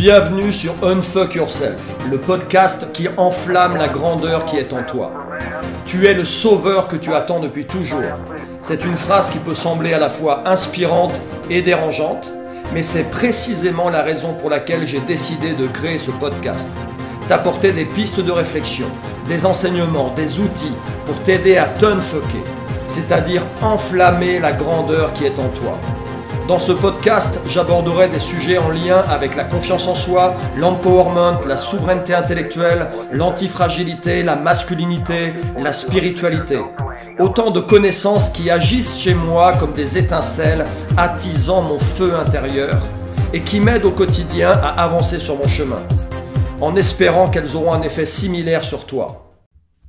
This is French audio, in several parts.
Bienvenue sur Unfuck Yourself, le podcast qui enflamme la grandeur qui est en toi. Tu es le sauveur que tu attends depuis toujours. C'est une phrase qui peut sembler à la fois inspirante et dérangeante, mais c'est précisément la raison pour laquelle j'ai décidé de créer ce podcast. T'apporter des pistes de réflexion, des enseignements, des outils pour t'aider à t'unfucker, c'est-à-dire enflammer la grandeur qui est en toi. Dans ce podcast, j'aborderai des sujets en lien avec la confiance en soi, l'empowerment, la souveraineté intellectuelle, l'antifragilité, la masculinité, la spiritualité. Autant de connaissances qui agissent chez moi comme des étincelles attisant mon feu intérieur et qui m'aident au quotidien à avancer sur mon chemin, en espérant qu'elles auront un effet similaire sur toi.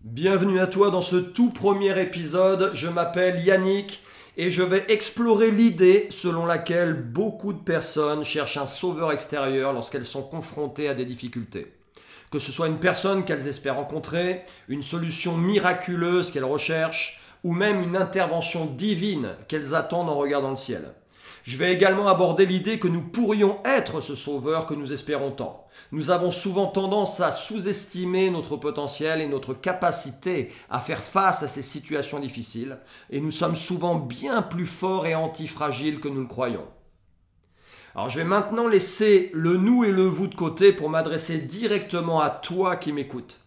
Bienvenue à toi dans ce tout premier épisode. Je m'appelle Yannick. Et je vais explorer l'idée selon laquelle beaucoup de personnes cherchent un sauveur extérieur lorsqu'elles sont confrontées à des difficultés. Que ce soit une personne qu'elles espèrent rencontrer, une solution miraculeuse qu'elles recherchent, ou même une intervention divine qu'elles attendent en regardant le ciel. Je vais également aborder l'idée que nous pourrions être ce sauveur que nous espérons tant. Nous avons souvent tendance à sous-estimer notre potentiel et notre capacité à faire face à ces situations difficiles, et nous sommes souvent bien plus forts et antifragiles que nous le croyons. Alors je vais maintenant laisser le nous et le vous de côté pour m'adresser directement à toi qui m'écoutes.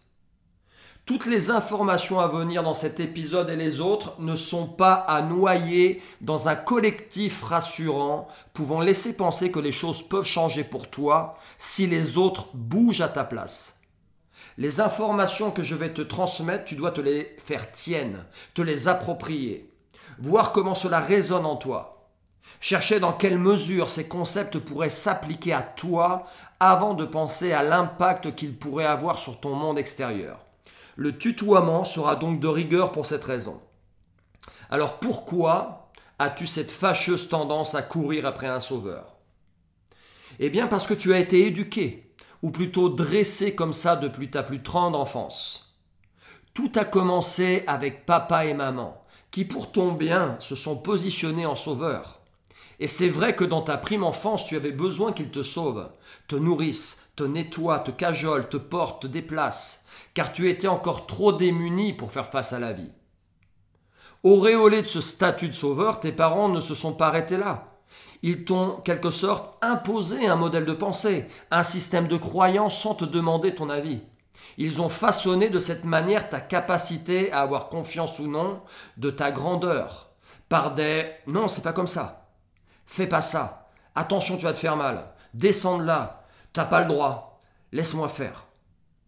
Toutes les informations à venir dans cet épisode et les autres ne sont pas à noyer dans un collectif rassurant, pouvant laisser penser que les choses peuvent changer pour toi si les autres bougent à ta place. Les informations que je vais te transmettre, tu dois te les faire tiennes, te les approprier, voir comment cela résonne en toi. Chercher dans quelle mesure ces concepts pourraient s'appliquer à toi avant de penser à l'impact qu'ils pourraient avoir sur ton monde extérieur. Le tutoiement sera donc de rigueur pour cette raison. Alors pourquoi as-tu cette fâcheuse tendance à courir après un sauveur? Eh bien parce que tu as été éduqué, ou plutôt dressé comme ça depuis ta plus tendre enfance. Tout a commencé avec papa et maman, qui pour ton bien se sont positionnés en sauveurs. Et c'est vrai que dans ta prime enfance, tu avais besoin qu'ils te sauvent, te nourrissent, te nettoient, te cajolent, te portent, te déplacent, car tu étais encore trop démuni pour faire face à la vie. Auréolé de ce statut de sauveur, tes parents ne se sont pas arrêtés là. Ils t'ont, en quelque sorte, imposé un modèle de pensée, un système de croyance sans te demander ton avis. Ils ont façonné de cette manière ta capacité à avoir confiance ou non de ta grandeur, par des « non, c'est pas comme ça, fais pas ça, attention, tu vas te faire mal, descends de là, t'as pas le droit, laisse-moi faire ».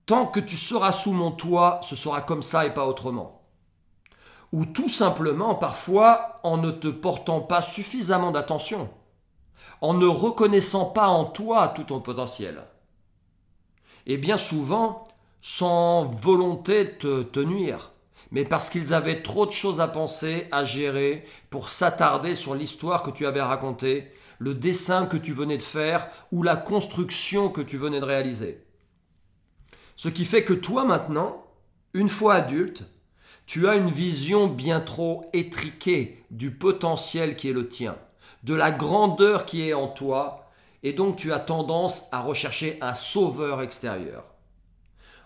Tant que tu seras sous mon toit, ce sera comme ça et pas autrement. Ou tout simplement, parfois, en ne te portant pas suffisamment d'attention, en ne reconnaissant pas en toi tout ton potentiel. Et bien souvent, sans volonté de te nuire, mais parce qu'ils avaient trop de choses à penser, à gérer, pour s'attarder sur l'histoire que tu avais racontée, le dessin que tu venais de faire ou la construction que tu venais de réaliser. Ce qui fait que toi maintenant, une fois adulte, tu as une vision bien trop étriquée du potentiel qui est le tien, de la grandeur qui est en toi, et donc tu as tendance à rechercher un sauveur extérieur.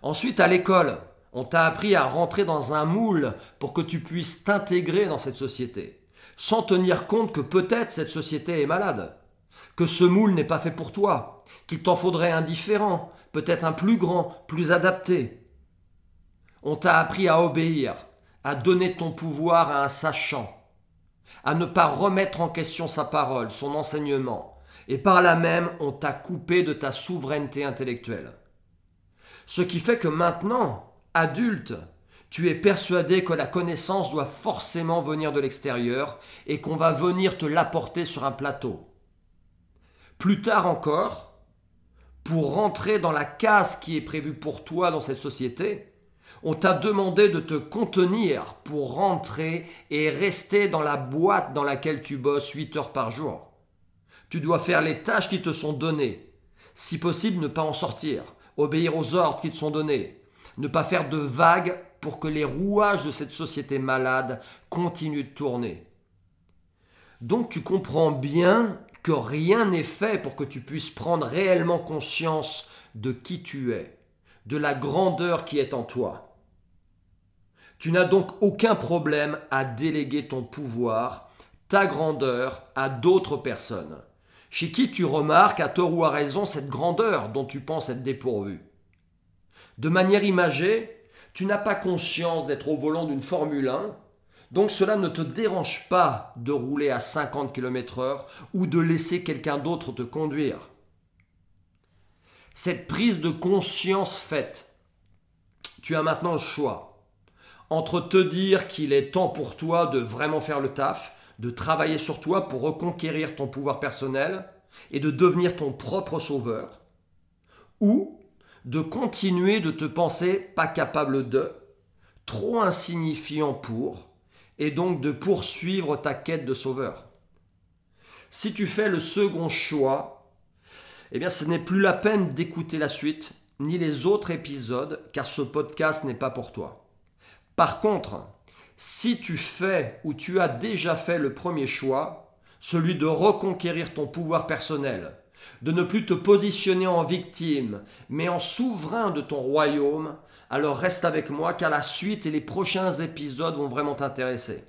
Ensuite, à l'école, on t'a appris à rentrer dans un moule pour que tu puisses t'intégrer dans cette société, sans tenir compte que peut-être cette société est malade, que ce moule n'est pas fait pour toi, qu'il t'en faudrait un différent, peut-être un plus grand, plus adapté. On t'a appris à obéir, à donner ton pouvoir à un sachant, à ne pas remettre en question sa parole, son enseignement, et par là même, on t'a coupé de ta souveraineté intellectuelle. Ce qui fait que maintenant, adulte, tu es persuadé que la connaissance doit forcément venir de l'extérieur et qu'on va venir te l'apporter sur un plateau. Plus tard encore, pour rentrer dans la case qui est prévue pour toi dans cette société, on t'a demandé de te contenir pour rentrer et rester dans la boîte dans laquelle tu bosses 8 heures par jour. Tu dois faire les tâches qui te sont données, si possible ne pas en sortir, obéir aux ordres qui te sont donnés, ne pas faire de vagues pour que les rouages de cette société malade continuent de tourner. Donc tu comprends bien que rien n'est fait pour que tu puisses prendre réellement conscience de qui tu es, de la grandeur qui est en toi. Tu n'as donc aucun problème à déléguer ton pouvoir, ta grandeur à d'autres personnes, chez qui tu remarques à tort ou à raison cette grandeur dont tu penses être dépourvu. De manière imagée, tu n'as pas conscience d'être au volant d'une Formule 1, donc cela ne te dérange pas de rouler à 50 km/h ou de laisser quelqu'un d'autre te conduire. Cette prise de conscience faite, tu as maintenant le choix entre te dire qu'il est temps pour toi de vraiment faire le taf, de travailler sur toi pour reconquérir ton pouvoir personnel et de devenir ton propre sauveur, ou de continuer de te penser pas capable de, trop insignifiant pour, et donc de poursuivre ta quête de sauveur. Si tu fais le second choix, eh bien ce n'est plus la peine d'écouter la suite, ni les autres épisodes, car ce podcast n'est pas pour toi. Par contre, si tu fais ou tu as déjà fait le premier choix, celui de reconquérir ton pouvoir personnel, de ne plus te positionner en victime, mais en souverain de ton royaume, alors reste avec moi car la suite et les prochains épisodes vont vraiment t'intéresser.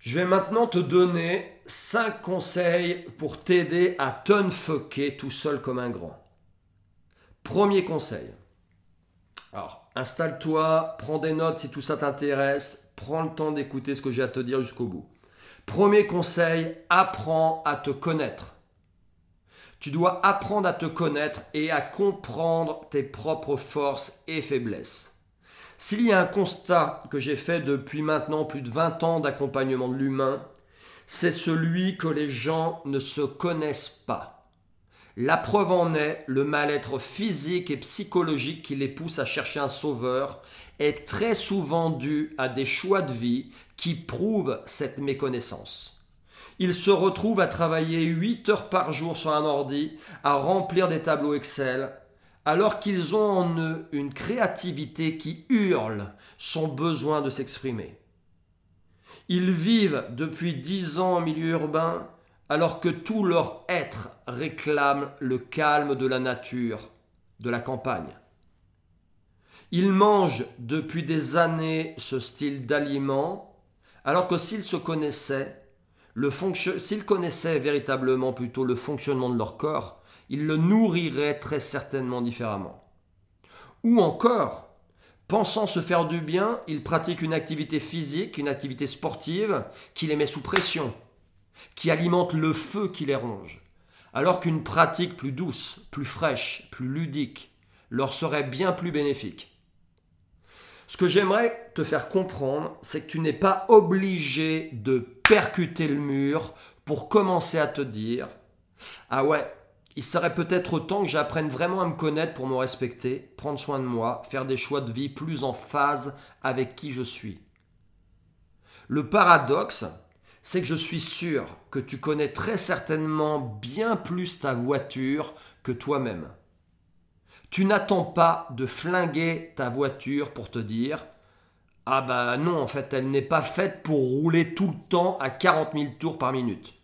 Je vais maintenant te donner 5 conseils pour t'aider à t'unfucker tout seul comme un grand. Premier conseil. Alors, installe-toi, prends des notes si tout ça t'intéresse, prends le temps d'écouter ce que j'ai à te dire jusqu'au bout. Premier conseil, apprends à te connaître. Tu dois apprendre à te connaître et à comprendre tes propres forces et faiblesses. S'il y a un constat que j'ai fait depuis maintenant plus de 20 ans d'accompagnement de l'humain, c'est celui que les gens ne se connaissent pas. La preuve en est, le mal-être physique et psychologique qui les pousse à chercher un sauveur est très souvent dû à des choix de vie qui prouvent cette méconnaissance. Ils se retrouvent à travailler 8 heures par jour sur un ordi, à remplir des tableaux Excel, alors qu'ils ont en eux une créativité qui hurle son besoin de s'exprimer. Ils vivent depuis 10 ans en milieu urbain, alors que tout leur être réclame le calme de la nature, de la campagne. Ils mangent depuis des années ce style d'aliments, alors que s'ils connaissaient véritablement plutôt le fonctionnement de leur corps, ils le nourriraient très certainement différemment. Ou encore, pensant se faire du bien, ils pratiquent une activité physique, une activité sportive qui les met sous pression, qui alimente le feu qui les ronge, alors qu'une pratique plus douce, plus fraîche, plus ludique leur serait bien plus bénéfique. Ce que j'aimerais te faire comprendre, c'est que tu n'es pas obligé de percuter le mur pour commencer à te dire « Ah ouais, il serait peut-être temps que j'apprenne vraiment à me connaître pour me respecter, prendre soin de moi, faire des choix de vie plus en phase avec qui je suis. » Le paradoxe, c'est que je suis sûr que tu connais très certainement bien plus ta voiture que toi-même. Tu n'attends pas de flinguer ta voiture pour te dire « Ah bah non, en fait, elle n'est pas faite pour rouler tout le temps à 40 000 tours par minute. »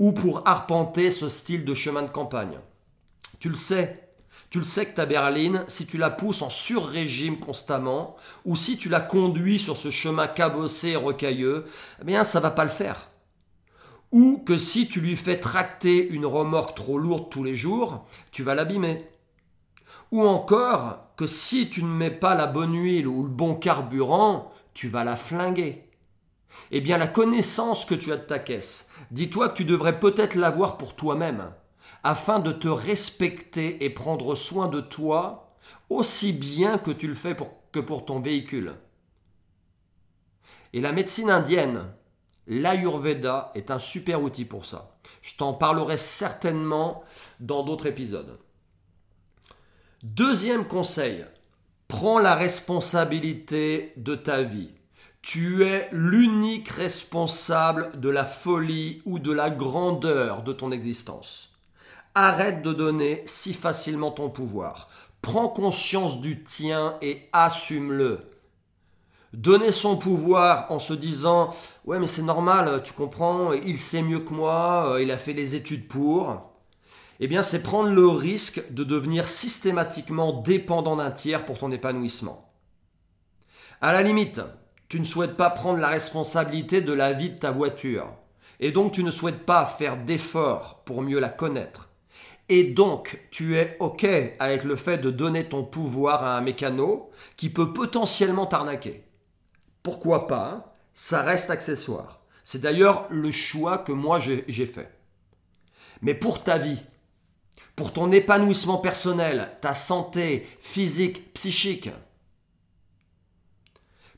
Ou pour arpenter ce style de chemin de campagne. Tu le sais que ta berline, si tu la pousses en sur-régime constamment, ou si tu la conduis sur ce chemin cabossé et rocailleux, eh bien ça ne va pas le faire. Ou que si tu lui fais tracter une remorque trop lourde tous les jours, tu vas l'abîmer. Ou encore que si tu ne mets pas la bonne huile ou le bon carburant, tu vas la flinguer. Eh bien, la connaissance que tu as de ta caisse, dis-toi que tu devrais peut-être l'avoir pour toi-même, afin de te respecter et prendre soin de toi aussi bien que tu le fais que pour ton véhicule. Et la médecine indienne, l'Ayurveda, est un super outil pour ça. Je t'en parlerai certainement dans d'autres épisodes. Deuxième conseil, prends la responsabilité de ta vie. Tu es l'unique responsable de la folie ou de la grandeur de ton existence. Arrête de donner si facilement ton pouvoir. Prends conscience du tien et assume-le. donner son pouvoir en se disant « Ouais, mais c'est normal, tu comprends, il sait mieux que moi, il a fait les études pour », eh bien, c'est prendre le risque de devenir systématiquement dépendant d'un tiers pour ton épanouissement. À la limite, tu ne souhaites pas prendre la responsabilité de la vie de ta voiture et donc tu ne souhaites pas faire d'efforts pour mieux la connaître. Et donc, tu es OK avec le fait de donner ton pouvoir à un mécano qui peut potentiellement t'arnaquer. Pourquoi pas? Ça reste accessoire. C'est d'ailleurs le choix que moi j'ai fait. Mais pour ta vie, pour ton épanouissement personnel, ta santé physique, psychique,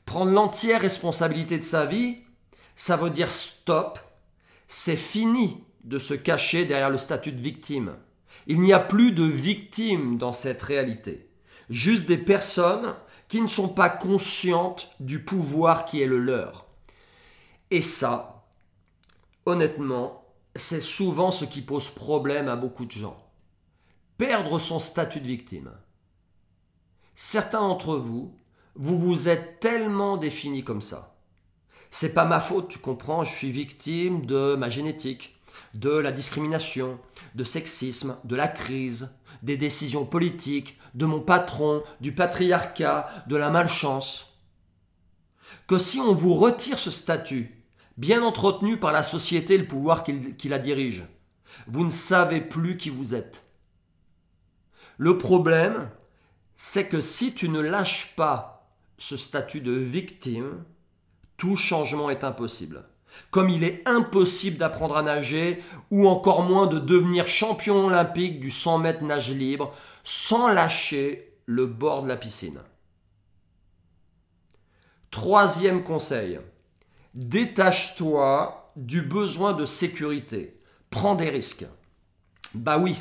prendre l'entière responsabilité de sa vie, ça veut dire stop, c'est fini de se cacher derrière le statut de victime. Il n'y a plus de victimes dans cette réalité, juste des personnes qui ne sont pas conscientes du pouvoir qui est le leur. Et ça, honnêtement, c'est souvent ce qui pose problème à beaucoup de gens. Perdre son statut de victime. Certains d'entre vous, vous vous êtes tellement définis comme ça. C'est pas ma faute, tu comprends, je suis victime de ma génétique, de la discrimination, de sexisme, de la crise, des décisions politiques, de mon patron, du patriarcat, de la malchance. Que si on vous retire ce statut, bien entretenu par la société et le pouvoir qui la dirige, vous ne savez plus qui vous êtes. Le problème, c'est que si tu ne lâches pas ce statut de victime, tout changement est impossible. Comme il est impossible d'apprendre à nager ou encore moins de devenir champion olympique du 100 mètres nage libre sans lâcher le bord de la piscine. Troisième conseil, détache-toi du besoin de sécurité. Prends des risques. Bah oui,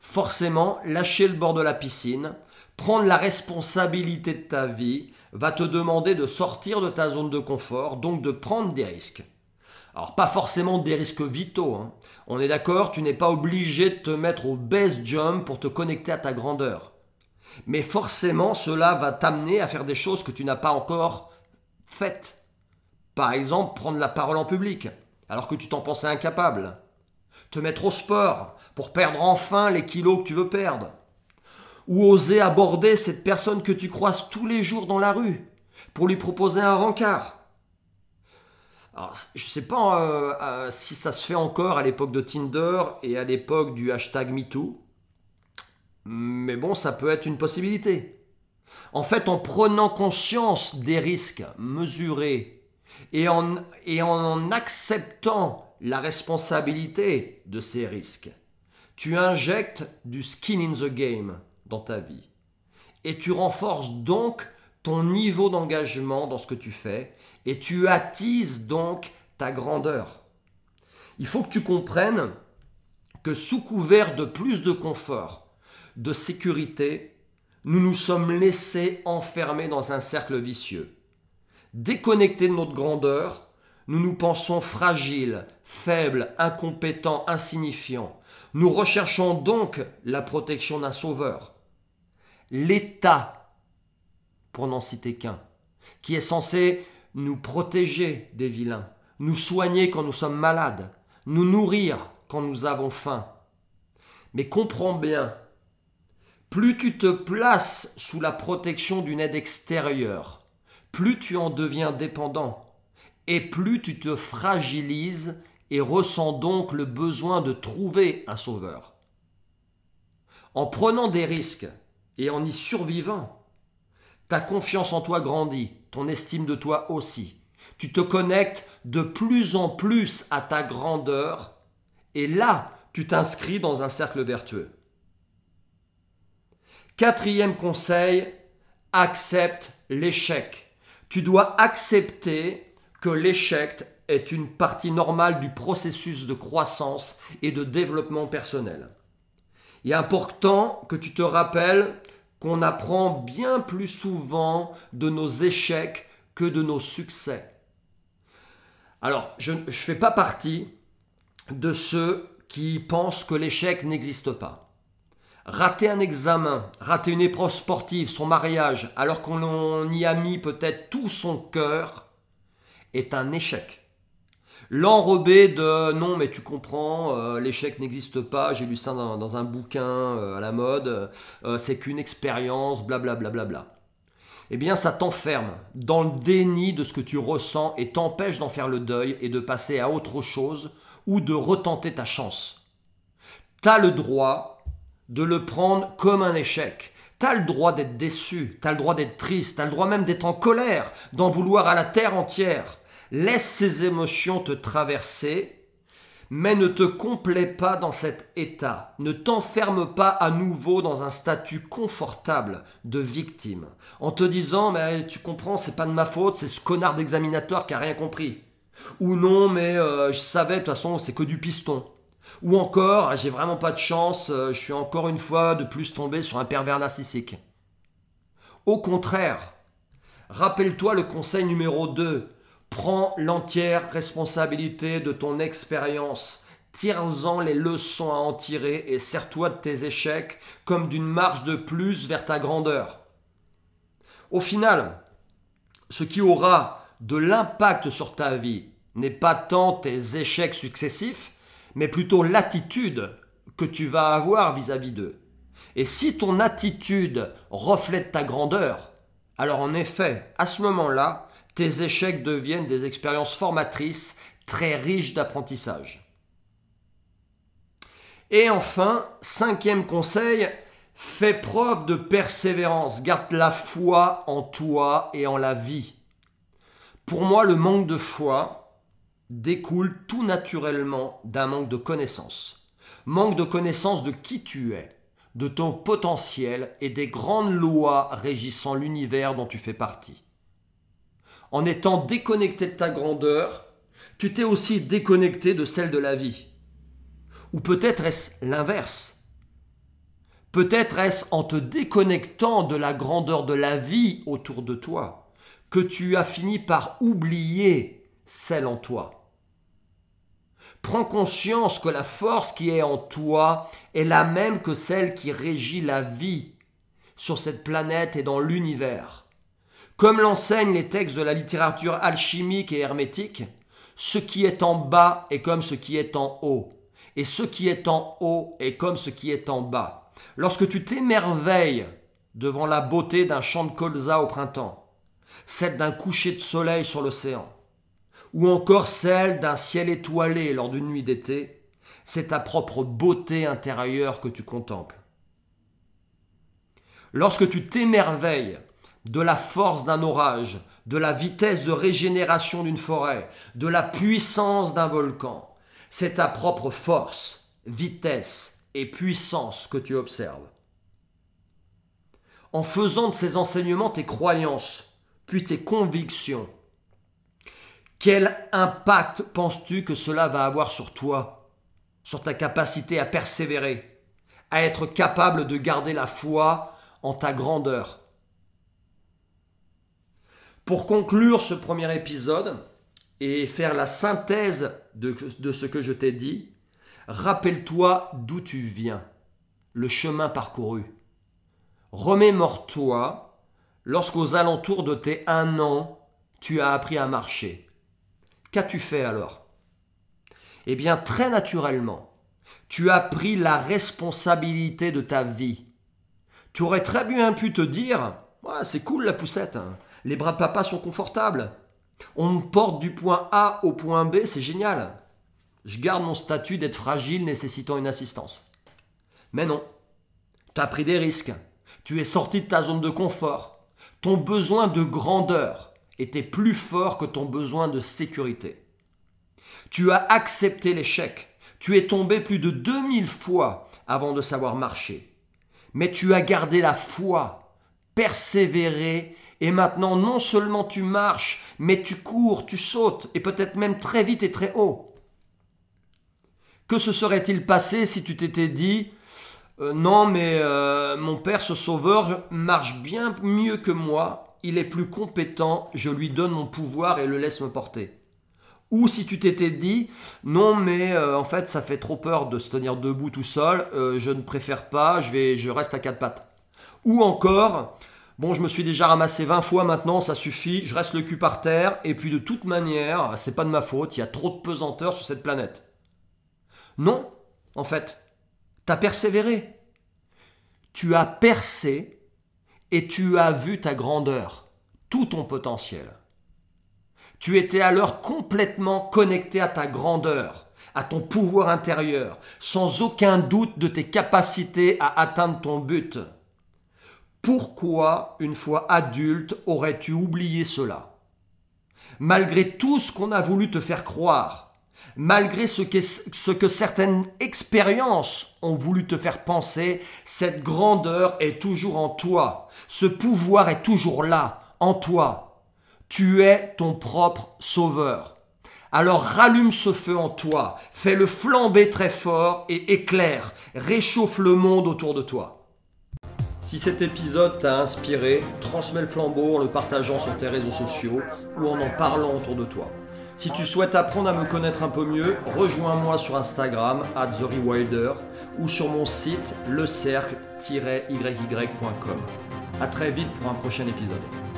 forcément, lâcher le bord de la piscine, prendre la responsabilité de ta vie, va te demander de sortir de ta zone de confort, donc de prendre des risques. Alors, pas forcément des risques vitaux, hein. On est d'accord, tu n'es pas obligé de te mettre au base jump pour te connecter à ta grandeur. Mais forcément, cela va t'amener à faire des choses que tu n'as pas encore faites. Par exemple, prendre la parole en public, alors que tu t'en pensais incapable. Te mettre au sport, pour perdre enfin les kilos que tu veux perdre. Ou oser aborder cette personne que tu croises tous les jours dans la rue, pour lui proposer un rencard. Alors, je ne sais pas si ça se fait encore à l'époque de Tinder et à l'époque du hashtag MeToo, mais bon, ça peut être une possibilité. En fait, en prenant conscience des risques mesurés et en acceptant la responsabilité de ces risques, tu injectes du skin in the game dans ta vie et tu renforces donc ton niveau d'engagement dans ce que tu fais et tu attises donc ta grandeur. Il faut que tu comprennes que sous couvert de plus de confort, de sécurité, nous nous sommes laissés enfermer dans un cercle vicieux. Déconnectés de notre grandeur, nous nous pensons fragiles, faibles, incompétents, insignifiants. Nous recherchons donc la protection d'un sauveur. L'État, pour n'en citer qu'un, qui est censé nous protéger des vilains, nous soigner quand nous sommes malades, nous nourrir quand nous avons faim. Mais comprends bien, plus tu te places sous la protection d'une aide extérieure, plus tu en deviens dépendant et plus tu te fragilises et ressens donc le besoin de trouver un sauveur. En prenant des risques et en y survivant, ta confiance en toi grandit, ton estime de toi aussi. Tu te connectes de plus en plus à ta grandeur et là, tu t'inscris dans un cercle vertueux. Quatrième conseil, accepte l'échec. Tu dois accepter que l'échec est une partie normale du processus de croissance et de développement personnel. Il est important que tu te rappelles qu'on apprend bien plus souvent de nos échecs que de nos succès. Alors, je ne fais pas partie de ceux qui pensent que l'échec n'existe pas. Rater un examen, rater une épreuve sportive, son mariage, alors qu'on y a mis peut-être tout son cœur, est un échec. L'enrobé de « non mais tu comprends, l'échec n'existe pas, j'ai lu ça dans un bouquin à la mode, c'est qu'une expérience, blablabla. Bla, bla, bla. » Eh bien ça t'enferme dans le déni de ce que tu ressens et t'empêche d'en faire le deuil et de passer à autre chose ou de retenter ta chance. Tu as le droit de le prendre comme un échec. Tu as le droit d'être déçu, tu as le droit d'être triste, tu as le droit même d'être en colère, d'en vouloir à la terre entière. Laisse ces émotions te traverser, mais ne te complais pas dans cet état. Ne t'enferme pas à nouveau dans un statut confortable de victime, en te disant mais tu comprends, c'est pas de ma faute, c'est ce connard d'examinateur qui a rien compris. Ou non mais je savais, de toute façon c'est que du piston. Ou encore j'ai vraiment pas de chance, je suis encore une fois de plus tombé sur un pervers narcissique. Au contraire, rappelle-toi le conseil numéro 2. Prends l'entière responsabilité de ton expérience, tire-en les leçons à en tirer et sers-toi de tes échecs comme d'une marche de plus vers ta grandeur. Au final, ce qui aura de l'impact sur ta vie n'est pas tant tes échecs successifs, mais plutôt l'attitude que tu vas avoir vis-à-vis d'eux. Et si ton attitude reflète ta grandeur, alors en effet, à ce moment-là, tes échecs deviennent des expériences formatrices très riches d'apprentissage. Et enfin, 5e conseil, fais preuve de persévérance. Garde la foi en toi et en la vie. Pour moi, le manque de foi découle tout naturellement d'un manque de connaissance. Manque de connaissance de qui tu es, de ton potentiel et des grandes lois régissant l'univers dont tu fais partie. En étant déconnecté de ta grandeur, tu t'es aussi déconnecté de celle de la vie. Ou peut-être est-ce l'inverse. Peut-être est-ce en te déconnectant de la grandeur de la vie autour de toi que tu as fini par oublier celle en toi. Prends conscience que la force qui est en toi est la même que celle qui régit la vie sur cette planète et dans l'univers. Comme l'enseignent les textes de la littérature alchimique et hermétique, ce qui est en bas est comme ce qui est en haut. Et ce qui est en haut est comme ce qui est en bas. Lorsque tu t'émerveilles devant la beauté d'un champ de colza au printemps, celle d'un coucher de soleil sur l'océan, ou encore celle d'un ciel étoilé lors d'une nuit d'été, c'est ta propre beauté intérieure que tu contemples. Lorsque tu t'émerveilles de la force d'un orage, de la vitesse de régénération d'une forêt, de la puissance d'un volcan. C'est ta propre force, vitesse et puissance que tu observes. En faisant de ces enseignements tes croyances, puis tes convictions, quel impact penses-tu que cela va avoir sur toi, sur ta capacité à persévérer, à être capable de garder la foi en ta grandeur ? Pour conclure ce premier épisode et faire la synthèse de ce que je t'ai dit, rappelle-toi d'où tu viens, le chemin parcouru. Remémore-toi lorsqu'aux alentours de tes 1 an, tu as appris à marcher. Qu'as-tu fait alors? Eh bien, très naturellement, tu as pris la responsabilité de ta vie. Tu aurais très bien pu te dire « Ouais, c'est cool la poussette hein. ». Les bras de papa sont confortables. On me porte du point A au point B, c'est génial. Je garde mon statut d'être fragile nécessitant une assistance. Mais non, tu as pris des risques. Tu es sorti de ta zone de confort. Ton besoin de grandeur était plus fort que ton besoin de sécurité. Tu as accepté l'échec. Tu es tombé plus de 2000 fois avant de savoir marcher. Mais tu as gardé la foi, persévéré. Et maintenant, non seulement tu marches, mais tu cours, tu sautes, et peut-être même très vite et très haut. Que se serait-il passé si tu t'étais dit « Non, mais mon père, ce sauveur, marche bien mieux que moi, il est plus compétent, je lui donne mon pouvoir et le laisse me porter. » Ou si tu t'étais dit non mais en fait ça fait trop peur de se tenir debout tout seul, je ne préfère pas, je reste à quatre pattes. Ou encore, bon je me suis déjà ramassé 20 fois maintenant, ça suffit, je reste le cul par terre et puis de toute manière, c'est pas de ma faute, il y a trop de pesanteur sur cette planète. Non, en fait, t'as persévéré. Tu as percé et tu as vu ta grandeur, tout ton potentiel. Tu étais alors complètement connecté à ta grandeur, à ton pouvoir intérieur, sans aucun doute de tes capacités à atteindre ton but. Pourquoi, une fois adulte, aurais-tu oublié cela? Malgré tout ce qu'on a voulu te faire croire, malgré ce que certaines expériences ont voulu te faire penser, cette grandeur est toujours en toi, ce pouvoir est toujours là, en toi. Tu es ton propre sauveur. Alors rallume ce feu en toi, fais-le flamber très fort et éclaire, réchauffe le monde autour de toi. Si cet épisode t'a inspiré, transmets le flambeau en le partageant sur tes réseaux sociaux ou en parlant autour de toi. Si tu souhaites apprendre à me connaître un peu mieux, rejoins-moi sur Instagram @therewilder ou sur mon site lecercle-yy.com. À très vite pour un prochain épisode.